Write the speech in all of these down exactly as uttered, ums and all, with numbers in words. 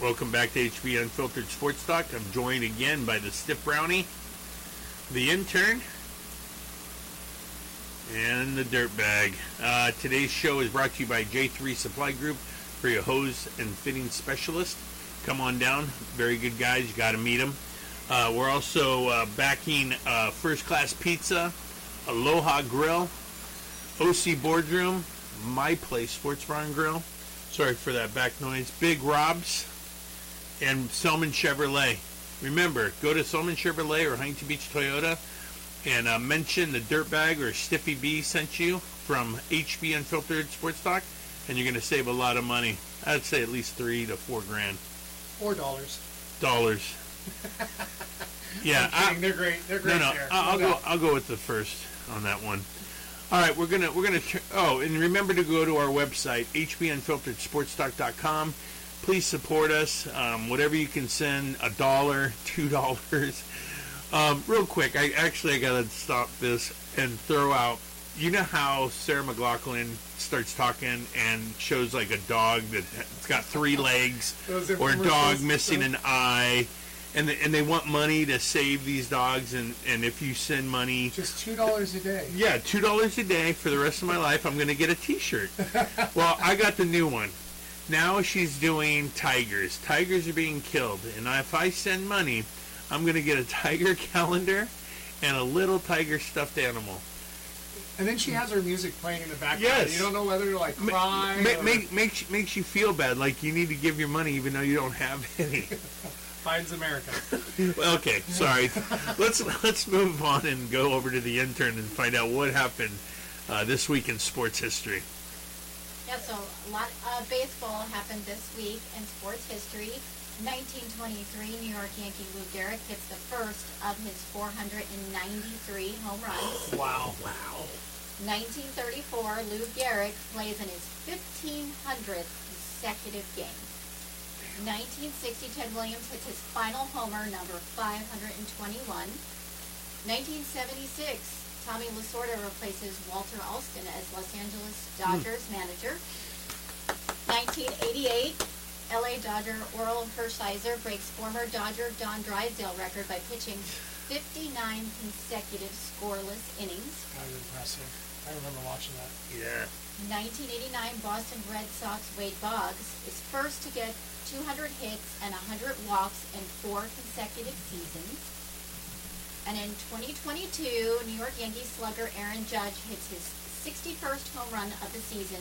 Welcome back to H B Unfiltered Sports Talk. I'm joined again by the Stiff Brownie, the Intern, and the Dirtbag. Uh, today's show is brought to you by J three Supply Group for your hose and fitting specialist. Come on down. Very good guys. You got to meet them. Uh, we're also uh, backing uh, First Class Pizza, Aloha Grill, O C Boardroom, My Place Sports Bar and Grill. Sorry for that back noise. Big Rob's and Selman Chevrolet. Remember, go to Selman Chevrolet or Huntington Beach Toyota and uh, mention the Dirtbag or Stiffy B sent you from H B Unfiltered Sports Talk, and you're going to save a lot of money. I'd say at least three to four grand. Four dollars. Dollars. Yeah, I'm kidding. I, they're great. They're great. No, no, there. I'll, I'll go. I'll go with the first on that one. All right, we're gonna we're gonna. Tr- oh, and remember to go to our website, H B Unfiltered Sports Talk dot com. Please support us. Um, whatever you can send, a dollar, two dollars. Um, real quick, I actually I gotta stop this and throw out. You know how Sarah McLachlan starts talking and shows like a dog that's got three legs, or a dog missing an eye, and they, and they want money to save these dogs, and, and if you send money, just two dollars a day. Yeah, two dollars a day for the rest of my life. I'm gonna get a T-shirt. Well, I got the new one. Now she's doing tigers. Tigers are being killed, and if I send money, I'm gonna get a tiger calendar and a little tiger stuffed animal. And then she has her music playing in the background. Yes. You don't know whether to like cry. Ma- or... make, make, makes you feel bad, like you need to give your money even though you don't have any. Finds America. Okay, sorry. let's let's move on and go over to the Intern and find out what happened uh, this week in sports history. Yeah, so a lot of baseball happened this week in sports history. nineteen twenty-three, New York Yankee Lou Gehrig hits the first of his four hundred ninety-three home runs. Wow, wow. nineteen thirty-four, Lou Gehrig plays in his fifteen hundredth consecutive game. nineteen sixty, Ted Williams hits his final homer, number five hundred twenty-one. nineteen seventy-six, Tommy Lasorda replaces Walter Alston as Los Angeles Dodgers mm. manager. nineteen eighty-eight, L A Dodger Orel Hershiser breaks former Dodger Don Drysdale record by pitching fifty-nine consecutive scoreless innings. That was impressive. I remember watching that. Yeah. nineteen eighty-nine, Boston Red Sox Wade Boggs is first to get two hundred hits and one hundred walks in four consecutive seasons. And in twenty twenty-two, New York Yankees slugger Aaron Judge hits his sixty-first home run of the season,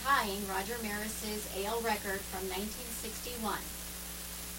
tying Roger Maris's A L record from nineteen sixty-one.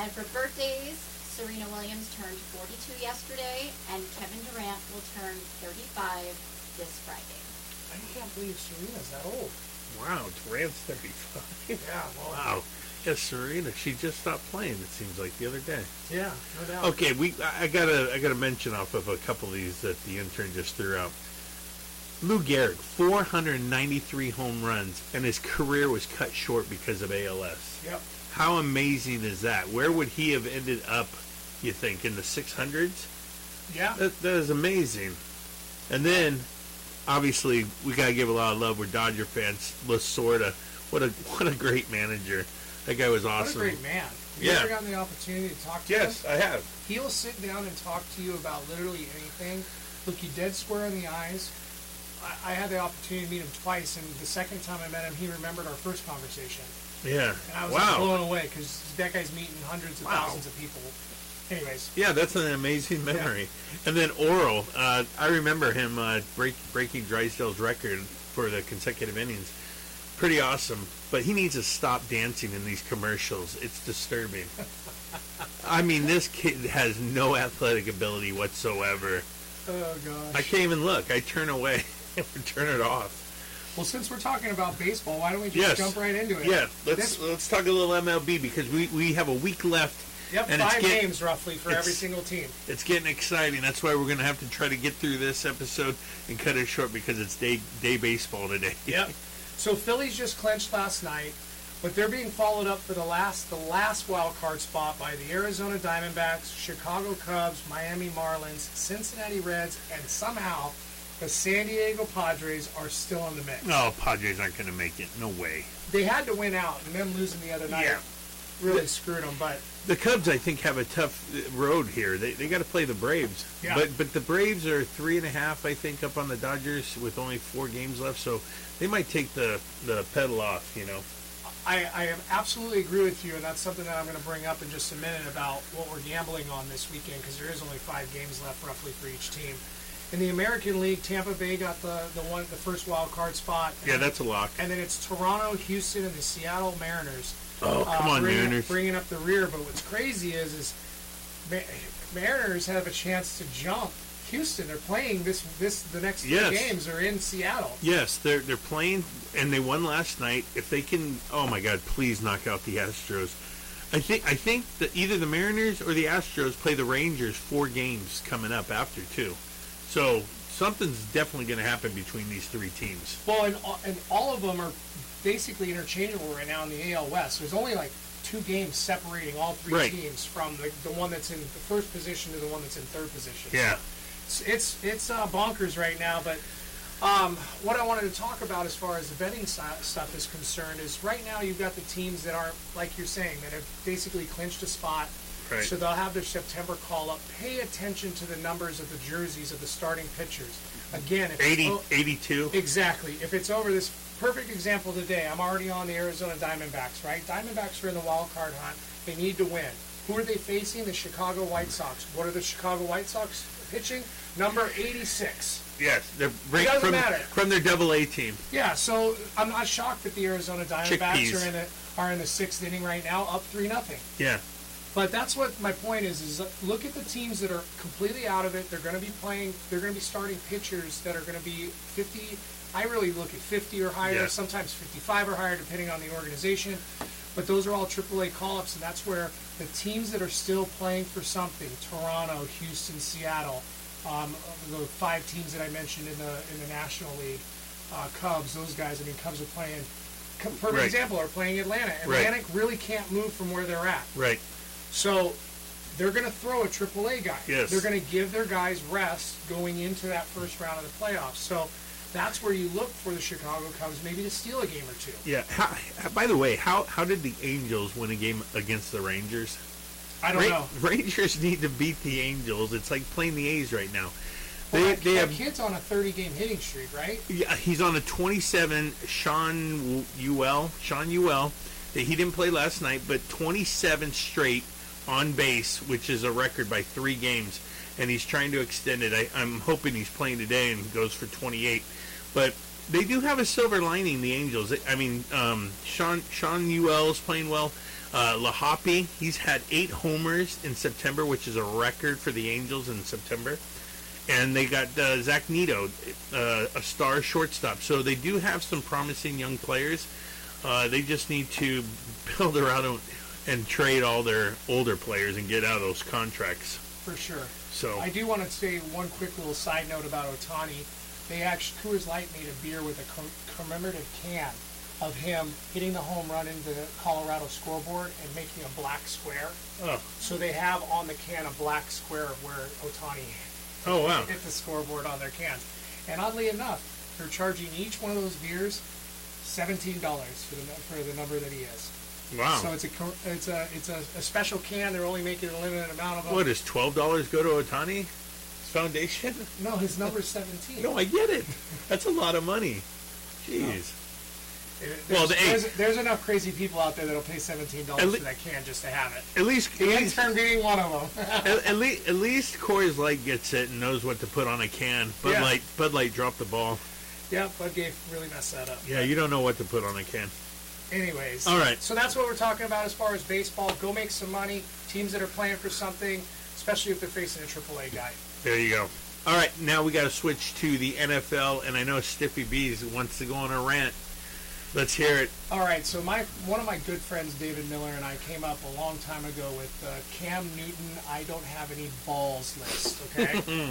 And for birthdays, Serena Williams turned forty-two yesterday, and Kevin Durant will turn thirty-five this Friday. I can't believe Serena's that old. Wow, Durant's thirty-five. Yeah, well, wow. Yeah, Serena, she just stopped playing, it seems like, the other day. Yeah, no doubt. Okay, we. I gotta, I gotta mention off of a couple of these that the Intern just threw out. Lou Gehrig, four hundred ninety-three home runs, and his career was cut short because of A L S. Yep. How amazing is that? Where would he have ended up, you think, in the six hundreds? Yeah. That, that is amazing. And then, obviously, we got to give a lot of love. We're Dodger fans. Lasorda, what a what a great manager. That guy was awesome. What a great man. Have yeah. you ever gotten the opportunity to talk to yes, him? Yes, I have. He'll sit down and talk to you about literally anything. Look you dead square in the eyes. I had the opportunity to meet him twice, and the second time I met him, he remembered our first conversation. Yeah. And I was wow. like blown away, because that guy's meeting hundreds of wow. thousands of people. Anyways. Yeah, that's an amazing memory. Yeah. And then Orel, uh, I remember him uh, break, breaking Drysdale's record for the consecutive innings. Pretty awesome. But he needs to stop dancing in these commercials. It's disturbing. I mean, this kid has no athletic ability whatsoever. Oh, gosh. I can't even look. I turn away. Turn it off. Well, since we're talking about baseball, why don't we just yes. jump right into it? Yeah, let's this, let's talk a little M L B, because we, we have a week left. Yep, and five it's getting, games roughly for every single team. It's getting exciting. That's why we're going to have to try to get through this episode and cut it short, because it's day day baseball today. Yep. So Phillies just clinched last night, but they're being followed up for the last the last wild card spot by the Arizona Diamondbacks, Chicago Cubs, Miami Marlins, Cincinnati Reds, and somehow the San Diego Padres are still in the mix. No, Padres aren't going to make it. No way. They had to win out, and them losing the other night yeah. really screwed them. But the Cubs, I think, have a tough road here. They they got to play the Braves. Yeah. But but the Braves are three and a half, I think, up on the Dodgers with only four games left. So they might take the, the pedal off, you know. I, I absolutely agree with you, and that's something that I'm going to bring up in just a minute about what we're gambling on this weekend, because there is only five games left roughly for each team. In the American League, Tampa Bay got the, the one the first wild card spot. Yeah, that's a lock. And then it's Toronto, Houston, and the Seattle Mariners. Oh, come uh, on, bringing, Mariners! Bringing up the rear. But what's crazy is, is Ma- Mariners have a chance to jump Houston. They're playing this this the next yes. three games are in Seattle. Yes, they're they're playing, and they won last night. If they can, oh my God, please knock out the Astros. I think I think that either the Mariners or the Astros play the Rangers four games coming up after too. So something's definitely going to happen between these three teams. Well, and, and all of them are basically interchangeable right now in the A L West. There's only like two games separating all three right. teams from the, the one that's in the first position to the one that's in third position. Yeah. So it's it's uh, bonkers right now. But um, what I wanted to talk about as far as the betting stuff is concerned is right now you've got the teams that aren't, like you're saying, that have basically clinched a spot. Right. So they'll have their September call-up. Pay attention to the numbers of the jerseys of the starting pitchers. Again, if eighty, o- eighty-two. Exactly. If it's over this perfect example today, I'm already on the Arizona Diamondbacks, right? Diamondbacks are in the wild card hunt. They need to win. Who are they facing? The Chicago White Sox. What are the Chicago White Sox pitching? Number eighty-six. Yes, they're right it from, from their Double A team. Yeah, so I'm not shocked that the Arizona Diamondbacks are in, a, are in the sixth inning right now, up three nothing. Yeah. But that's what my point is, is look at the teams that are completely out of it. They're going to be playing, they're going to be starting pitchers that are going to be fifty. I really look at fifty or higher, yeah. sometimes fifty-five or higher, depending on the organization. But those are all triple A call-ups, and that's where the teams that are still playing for something, Toronto, Houston, Seattle, um, the five teams that I mentioned in the in the National League, uh, Cubs, those guys, I mean, Cubs are playing, for right. example, are playing Atlanta. Atlantic right. really can't move from where they're at. Right. So they're going to throw a triple A guy. Yes. They're going to give their guys rest going into that first round of the playoffs. So that's where you look for the Chicago Cubs maybe to steal a game or two. Yeah. How, by the way, how, how did the Angels win a game against the Rangers? I don't Ra- know. Rangers need to beat the Angels. It's like playing the A's right now. Well, they, that, they that have, kid's on a thirty-game hitting streak, right? Yeah, he's on a twenty-seven. Sean Uel. Sean Uel. He didn't play last night, but twenty-seven straight on base, which is a record by three games, and he's trying to extend it. I, I'm hoping he's playing today and goes for twenty-eight. But they do have a silver lining, the Angels. I mean, um, Sean Sean Uel is playing well. Uh, Lahapi, he's had eight homers in September, which is a record for the Angels in September. And they got uh, Zach Neto, uh, a star shortstop. So they do have some promising young players. Uh, they just need to build around them and trade all their older players and get out of those contracts. For sure. So I do want to say one quick little side note about Otani. They actually, Coors Light made a beer with a com- commemorative can of him hitting the home run into the Colorado scoreboard and making a black square. Oh. So they have on the can a black square of where Otani oh, wow. hit the scoreboard on their cans. And oddly enough, they're charging each one of those beers seventeen dollars for the for the number that he is. Wow! So it's a it's a it's a, a special can. They're only making a limited amount of them. What does twelve dollars go to Otani? His foundation? No, his number's seventeen. No, I get it. That's a lot of money. Jeez. Oh. There's, well, the there's, there's enough crazy people out there that'll pay seventeen dollars le- for that can just to have it. At least the intern being one of them. at, at least at least Coors Light gets it and knows what to put on a can. Bud yeah. Light Bud Light dropped the ball. Yeah, Bud Gay really messed that up. Yeah, but you don't know what to put on a can. Anyways. All right. So that's what we're talking about as far as baseball. Go make some money. Teams that are playing for something, especially if they're facing a triple A guy. There you go. All right. Now we got to switch to the N F L, and I know Stiffy B's wants to go on a rant. Let's hear it. All right. So my one of my good friends, David Miller, and I came up a long time ago with the uh, Cam Newton, I don't have any balls list, okay?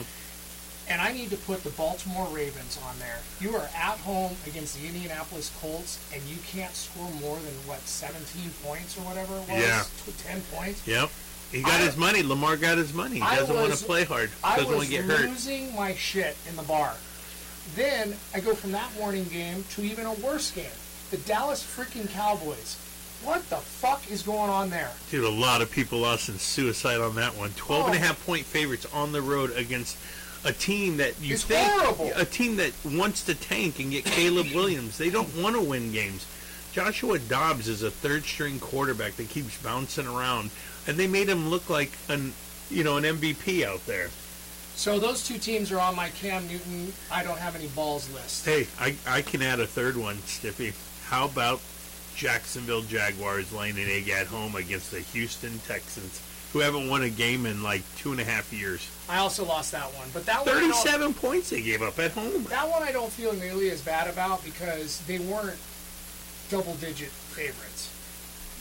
And I need to put the Baltimore Ravens on there. You are at home against the Indianapolis Colts, and you can't score more than, what, seventeen points or whatever it was? Yeah. ten points? Yep. He got I, his money. Lamar got his money. He doesn't want to play hard. Doesn't want to get hurt. I was losing my shit in the bar. Then I go from that morning game to even a worse game. The Dallas freaking Cowboys What the fuck is going on there? Dude, a lot of people lost in suicide on that one. Twelve oh. and a half point favorites on the road against a team that you it's think horrible. A team that wants to tank and get Caleb Williams. They don't want to win games. Joshua Dobbs is a third string quarterback that keeps bouncing around, and they made him look like an you know an M V P out there. So those two teams are on my Cam Newton I don't have any balls list. Hey, I I can add a third one, Stiffy. How about Jacksonville Jaguars laying an egg at home against the Houston Texans, who haven't won a game in like two and a half years? I also lost that one, but that thirty-seven one points they gave up at home. That one I don't feel nearly as bad about because they weren't double-digit favorites.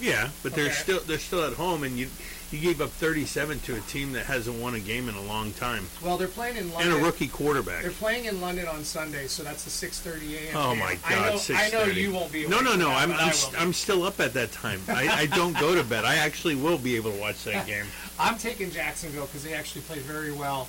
Yeah, but okay. they're still they're still at home, and you you gave up thirty-seven to a team that hasn't won a game in a long time. Well, they're playing in London. And a rookie quarterback. They're playing in London on Sunday, so that's the six thirty a.m. Oh, my God, six thirty. I know you won't be awake. No, no, no, I'm I'm, st- I'm still up at that time. I, I don't go to bed. I actually will be able to watch that game. I'm taking Jacksonville because they actually play very well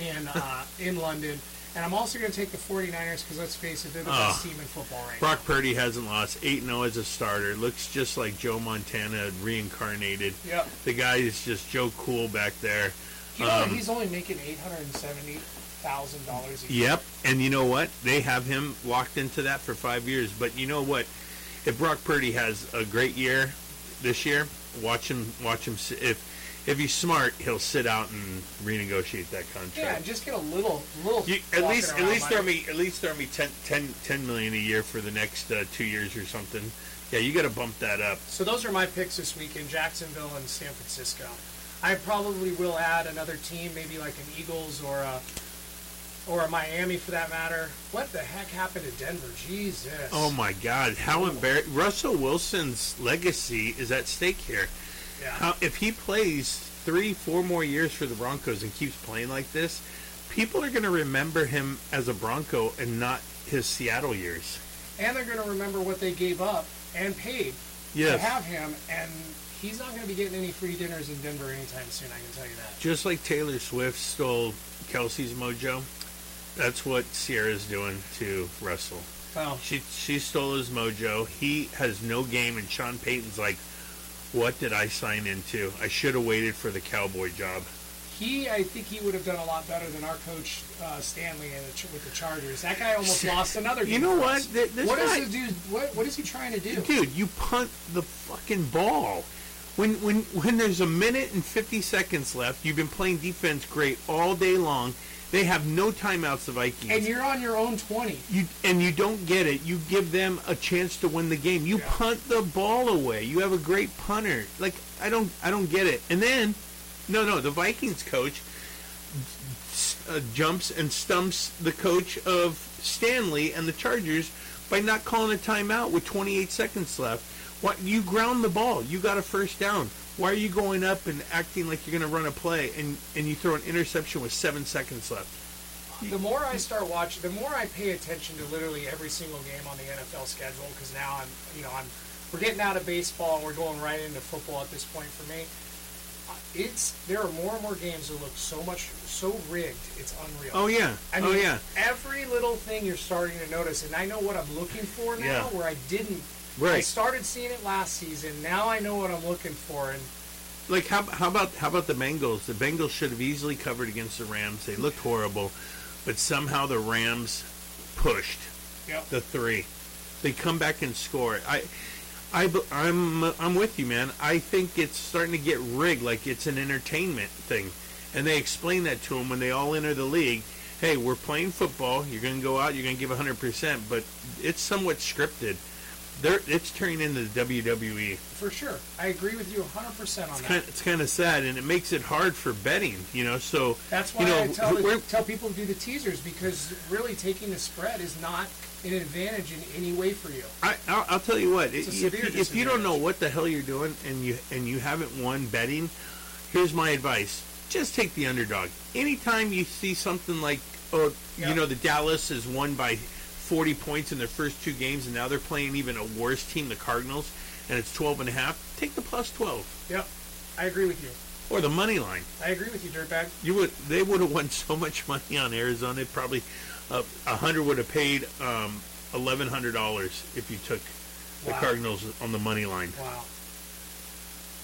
in uh, in London. And I'm also going to take the forty-niners because, let's face it, they're the oh, best team in football right Brock now. Brock Purdy hasn't lost. eight and oh as a starter. Looks just like Joe Montana reincarnated. Yep. The guy is just Joe Cool back there. You um, know he's only making eight hundred seventy thousand dollars a year. Yep. And you know what? They have him locked into that for five years. But you know what? If Brock Purdy has a great year this year, watch him. Watch him. If If he's smart, he'll sit out and renegotiate that contract. Yeah, just get a little, little. You, at least, at least throw me, at least throw me ten, ten, ten million a year for the next uh, two years or something. Yeah, you got to bump that up. So those are my picks this weekend: Jacksonville and San Francisco. I probably will add another team, maybe like an Eagles or a, or a Miami for that matter. What the heck happened to Denver? Jesus! Oh my God! How embarrassing! Russell Wilson's legacy is at stake here. Yeah. How, if he plays three, four more years for the Broncos and keeps playing like this, people are going to remember him as a Bronco and not his Seattle years. And they're going to remember what they gave up and paid yes. to have him, and he's not going to be getting any free dinners in Denver anytime soon, I can tell you that. Just like Taylor Swift stole Kelsey's mojo, that's what Sierra's doing to Russell. Well, she, she stole his mojo. He has no game, and Sean Payton's like, what did I sign into? I should have waited for the Cowboy job. He, I think he would have done a lot better than our coach, uh, Stanley, and the, with the Chargers. That guy almost lost another game. You know what? Th- this what guy, is the dude? What, what is he trying to do? Dude, you punt the fucking ball. When, when, when there's a minute and fifty seconds left, you've been playing defense great all day long. They have no timeouts, the Vikings. And you're on your own twenty. You And you don't get it. You give them a chance to win the game. You yeah. punt the ball away. You have a great punter. Like, I don't I don't get it. And then, no, no, the Vikings coach uh, jumps and stumps the coach of Stanley and the Chargers by not calling a timeout with twenty-eight seconds left. What, you ground the ball. You got a first down. Why are you going up and acting like you're going to run a play and, and you throw an interception with seven seconds left? The more I start watching, the more I pay attention to literally every single game on the N F L schedule because now I'm, you know, I'm, we're getting out of baseball and we're going right into football at this point for me. It's there are more and more games that look so much so rigged. It's unreal. Oh yeah. I mean, oh yeah. Every little thing you're starting to notice, and I know what I'm looking for now yeah. where I didn't. Right. I started seeing it last season. Now I know what I'm looking for. And like, how how about how about the Bengals? The Bengals should have easily covered against the Rams. They looked horrible, but somehow the Rams pushed yep. the three. They come back and score. I, I, I'm I'm with you, man. I think it's starting to get rigged, like it's an entertainment thing. And they explain that to them when they all enter the league. Hey, we're playing football. You're going to go out. You're going to give one hundred percent, but it's somewhat scripted. They're, it's turning into the W W E. For sure. I agree with you one hundred percent on it's that. Kind of, it's kind of sad, and it makes it hard for betting, you know. So that's why you know, I tell, the, tell people to do the teasers, because really taking the spread is not an advantage in any way for you. I, I'll, I'll tell you what. It, if, you, if you don't know what the hell you're doing and you, and you haven't won betting, here's my advice. Just take the underdog. Anytime you see something like, oh, yep. you know, the Dallas is won by forty points in their first two games, and now they're playing even a worse team, the Cardinals, and it's twelve and a half. Take the plus twelve. Yep, I agree with you. Or the money line. I agree with you, dirtbag. You would they would have won so much money on Arizona. It probably a uh, hundred would have paid um, eleven hundred dollars if you took the wow. Cardinals on the money line. Wow.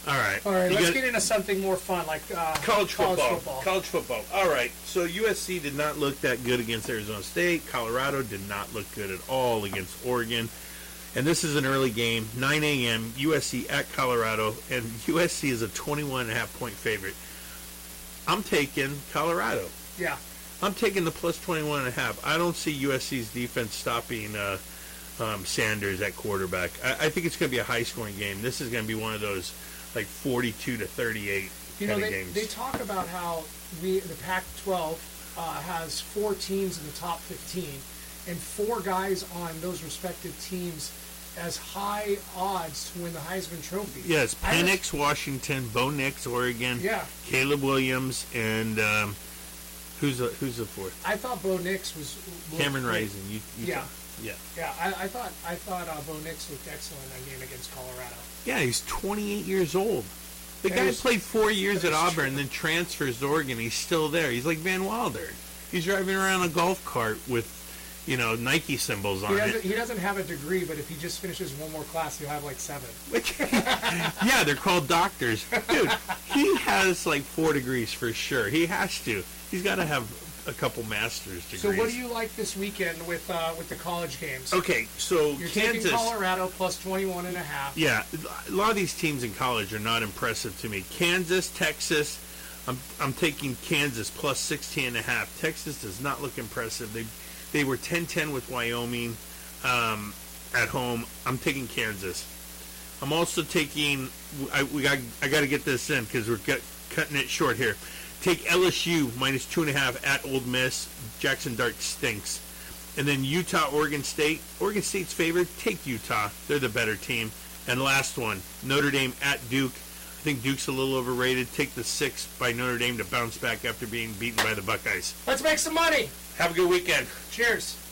All right. All right, you let's get into something more fun, like uh, college, football. college football. College football. All right, so U S C did not look that good against Arizona State. Colorado did not look good at all against Oregon. And this is an early game, nine a.m., U S C at Colorado, and U S C is a twenty-one and a half point favorite. I'm taking Colorado. Yeah. I'm taking the plus twenty-one and a half. I don't see U S C's defense stopping uh, um, Sanders at quarterback. I, I think it's going to be a high-scoring game. This is going to be one of those, like, forty-two to thirty-eight you know, kind of they, games. They talk about how we, the Pac twelve uh, has four teams in the top fifteen and four guys on those respective teams as high odds to win the Heisman Trophy. Yes, Penix, Washington, Bo Nix, Oregon, yeah. Caleb Williams, and um, who's the, who's the fourth? I thought Bo Nix was... Cameron was, Rising. You, you yeah. Thought, yeah. Yeah, I, I thought I thought uh, Bo Nix looked excellent in that game against Colorado. Yeah, he's twenty-eight years old. The that guy was, played four years at Auburn, true. and then transfers to Oregon. He's still there. He's like Van Wilder. He's driving around a golf cart with... you know, Nike symbols on he it. He doesn't have a degree, but if he just finishes one more class, he'll have like seven. Yeah, they're called doctors. Dude, he has like four degrees for sure. He has to. He's got to have a couple master's degrees. So what do you like this weekend with uh, with the college games? Okay, so You're Kansas. Taking Colorado plus twenty-one and a half. Yeah, a lot of these teams in college are not impressive to me. Kansas, Texas. I'm, I'm taking Kansas plus sixteen and a half. Texas does not look impressive. They They were ten ten with Wyoming um, at home. I'm taking Kansas. I'm also taking I, – we got, I got to get this in because we're get, cutting it short here. Take L S U minus two and a half at Ole Miss. Jackson Dart stinks. And then Utah, Oregon State. Oregon State's favored. Take Utah. They're the better team. And last one, Notre Dame at Duke. I think Duke's a little overrated. Take the six by Notre Dame to bounce back after being beaten by the Buckeyes. Let's make some money. Have a good weekend. Cheers.